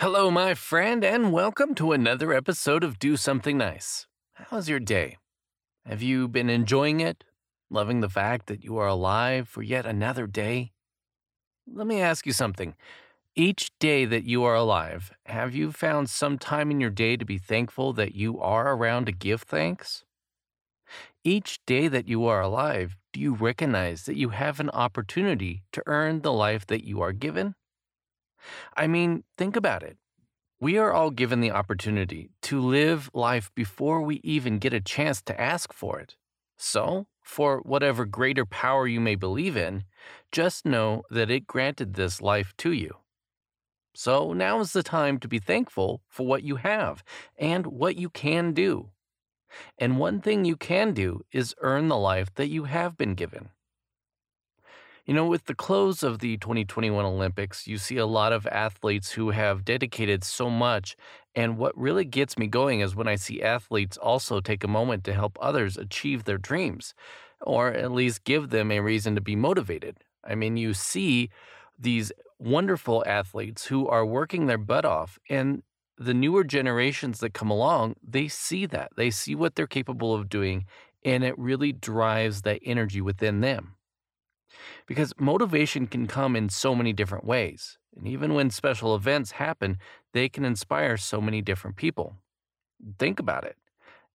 Hello, my friend, and welcome to another episode of Do Something Nice. How's your day? Have you been enjoying it? Loving the fact that you are alive for yet another day? Let me ask you something. Each day that you are alive, have you found some time in your day to be thankful that you are around to give thanks? Each day that you are alive, do you recognize that you have an opportunity to earn the life that you are given? I mean, think about it. We are all given the opportunity to live life before we even get a chance to ask for it. So, for whatever greater power you may believe in, just know that it granted this life to you. So now is the time to be thankful for what you have and what you can do. And one thing you can do is earn the life that you have been given. You know, with the close of the 2021 Olympics, you see a lot of athletes who have dedicated so much, and what really gets me going is when I see athletes also take a moment to help others achieve their dreams, or at least give them a reason to be motivated. I mean, you see these wonderful athletes who are working their butt off, and the newer generations that come along, they see that. They see what they're capable of doing, and it really drives that energy within them. Because motivation can come in so many different ways, and even when special events happen, they can inspire so many different people. Think about it.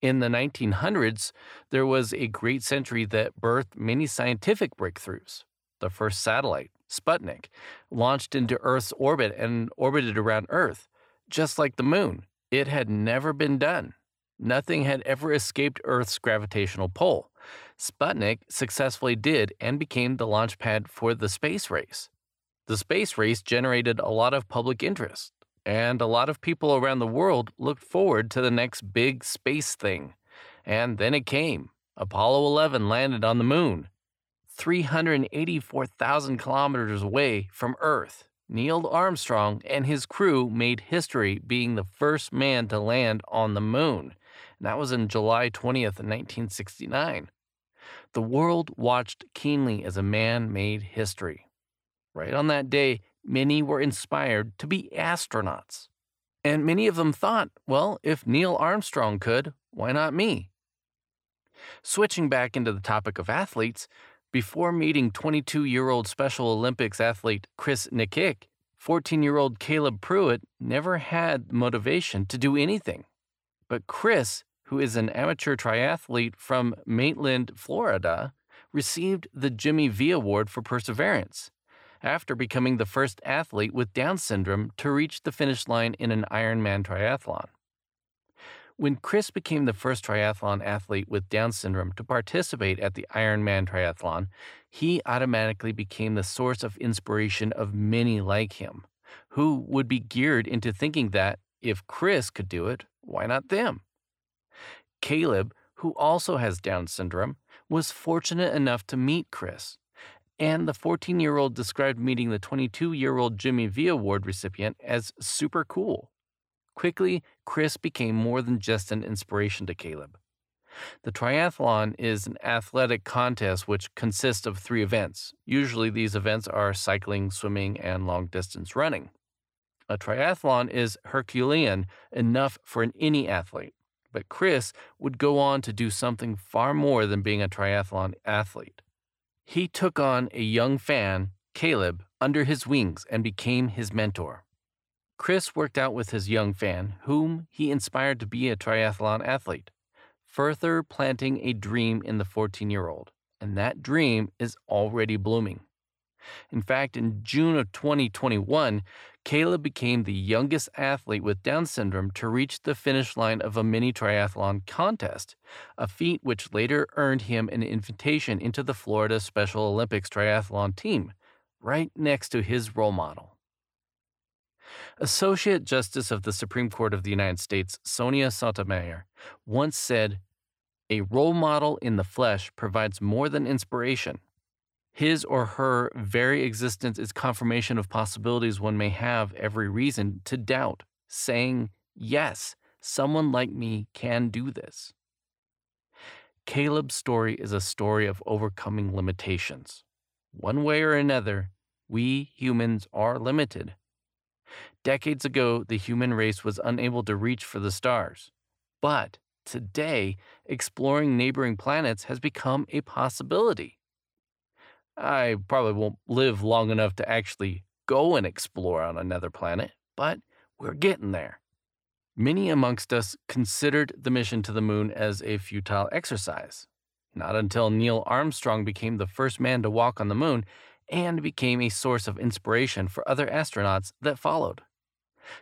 In the 1900s, there was a great century that birthed many scientific breakthroughs. The first satellite, Sputnik, launched into Earth's orbit and orbited around Earth, just like the moon. It had never been done. Nothing had ever escaped Earth's gravitational pull. Sputnik successfully did and became the launch pad for the space race. The space race generated a lot of public interest, and a lot of people around the world looked forward to the next big space thing. And then it came. Apollo 11 landed on the moon, 384,000 kilometers away from Earth. Neil Armstrong and his crew made history being the first man to land on the moon. That was in July 20th, 1969. The world watched keenly as a man made history. Right on that day, many were inspired to be astronauts. And many of them thought, well, if Neil Armstrong could, why not me? Switching back into the topic of athletes, before meeting 22-year-old Special Olympics athlete Chris Nikic, 14-year-old Caleb Pruitt never had motivation to do anything. But Chris, who is an amateur triathlete from Maitland, Florida, received the Jimmy V Award for perseverance after becoming the first athlete with Down syndrome to reach the finish line in an Ironman triathlon. When Chris became the first triathlon athlete with Down syndrome to participate at the Ironman triathlon, he automatically became the source of inspiration of many like him, who would be geared into thinking that if Chris could do it, why not them? Caleb, who also has Down syndrome, was fortunate enough to meet Chris, and the 14-year-old described meeting the 22-year-old Jimmy V Award recipient as super cool. Quickly, Chris became more than just an inspiration to Caleb. The triathlon is an athletic contest which consists of 3 events. Usually these events are cycling, swimming, and long-distance running. A triathlon is Herculean enough for any athlete, but Chris would go on to do something far more than being a triathlon athlete. He took on a young fan, Caleb, under his wings and became his mentor. Chris worked out with his young fan, whom he inspired to be a triathlon athlete, further planting a dream in the 14-year-old, and that dream is already blooming. In fact, in June of 2021, Caleb became the youngest athlete with Down syndrome to reach the finish line of a mini triathlon contest, a feat which later earned him an invitation into the Florida Special Olympics triathlon team, right next to his role model. Associate Justice of the Supreme Court of the United States, Sonia Sotomayor, once said, "A role model in the flesh provides more than inspiration. His or her very existence is confirmation of possibilities one may have every reason to doubt, saying, yes, someone like me can do this." Caleb's story is a story of overcoming limitations. One way or another, we humans are limited. Decades ago, the human race was unable to reach for the stars. But today, exploring neighboring planets has become a possibility. I probably won't live long enough to actually go and explore on another planet, but we're getting there. Many amongst us considered the mission to the moon as a futile exercise. Not until Neil Armstrong became the first man to walk on the moon and became a source of inspiration for other astronauts that followed.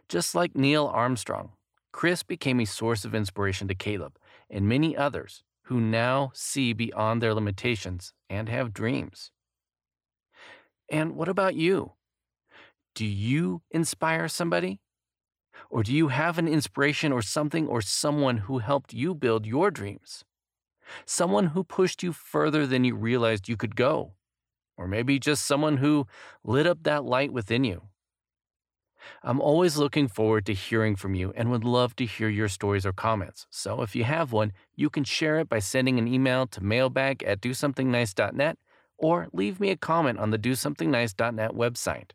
Just like Neil Armstrong, Chris became a source of inspiration to Caleb and many others who now see beyond their limitations and have dreams. And what about you? Do you inspire somebody? Or do you have an inspiration or something or someone who helped you build your dreams? Someone who pushed you further than you realized you could go? Or maybe just someone who lit up that light within you? I'm always looking forward to hearing from you and would love to hear your stories or comments. So if you have one, you can share it by sending an email to mailbag@DoSomethingNice.net or leave me a comment on the DoSomethingNice.net website.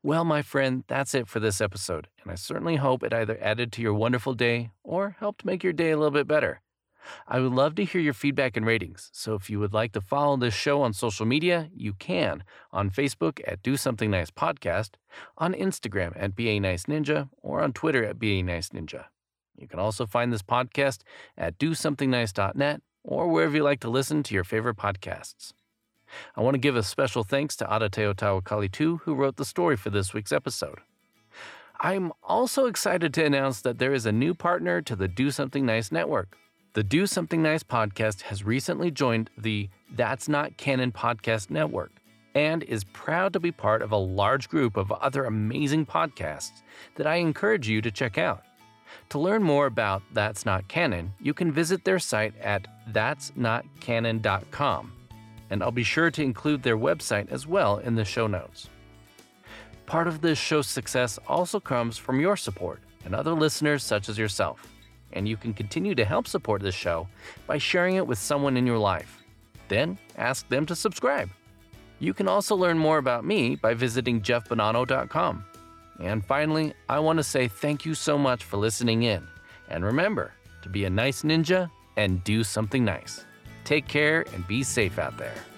Well, my friend, that's it for this episode, and I certainly hope it either added to your wonderful day or helped make your day a little bit better. I would love to hear your feedback and ratings, so if you would like to follow this show on social media, you can on Facebook at Do Something Nice Podcast, on Instagram at BeANiceNinja, or on Twitter at BeANiceNinja. You can also find this podcast at DoSomethingNice.net or wherever you like to listen to your favorite podcasts. I want to give a special thanks to Adateo Tawakali too, who wrote the story for this week's episode. I'm also excited to announce that there is a new partner to the Do Something Nice network. The Do Something Nice podcast has recently joined the That's Not Canon podcast network and is proud to be part of a large group of other amazing podcasts that I encourage you to check out. To learn more about That's Not Canon, you can visit their site at thatsnotcanon.com, and I'll be sure to include their website as well in the show notes. Part of this show's success also comes from your support and other listeners such as yourself. And you can continue to help support this show by sharing it with someone in your life. Then ask them to subscribe. You can also learn more about me by visiting jeffbonanno.com. And finally, I want to say thank you so much for listening in. And remember to be a nice ninja and do something nice. Take care and be safe out there.